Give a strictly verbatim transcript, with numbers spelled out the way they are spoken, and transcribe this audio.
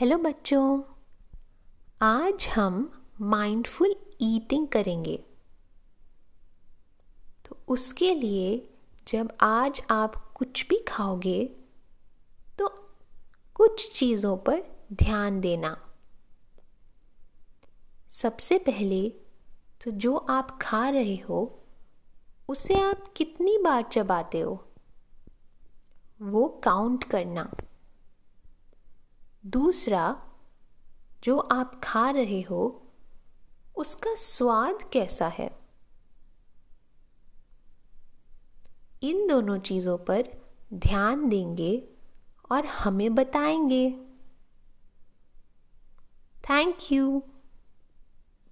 Hello बच्चों, आज हम माइंडफुल ईटिंग करेंगे। तो उसके लिए जब आज आप कुछ भी खाओगे तो कुछ चीज़ों पर ध्यान देना। सबसे पहले तो जो आप खा रहे हो उसे आप कितनी बार चबाते हो वो काउंट करना। दूसरा, जो आप खा रहे हो उसका स्वाद कैसा है, इन दोनों चीज़ों पर ध्यान देंगे और हमें बताएंगे। Thank you.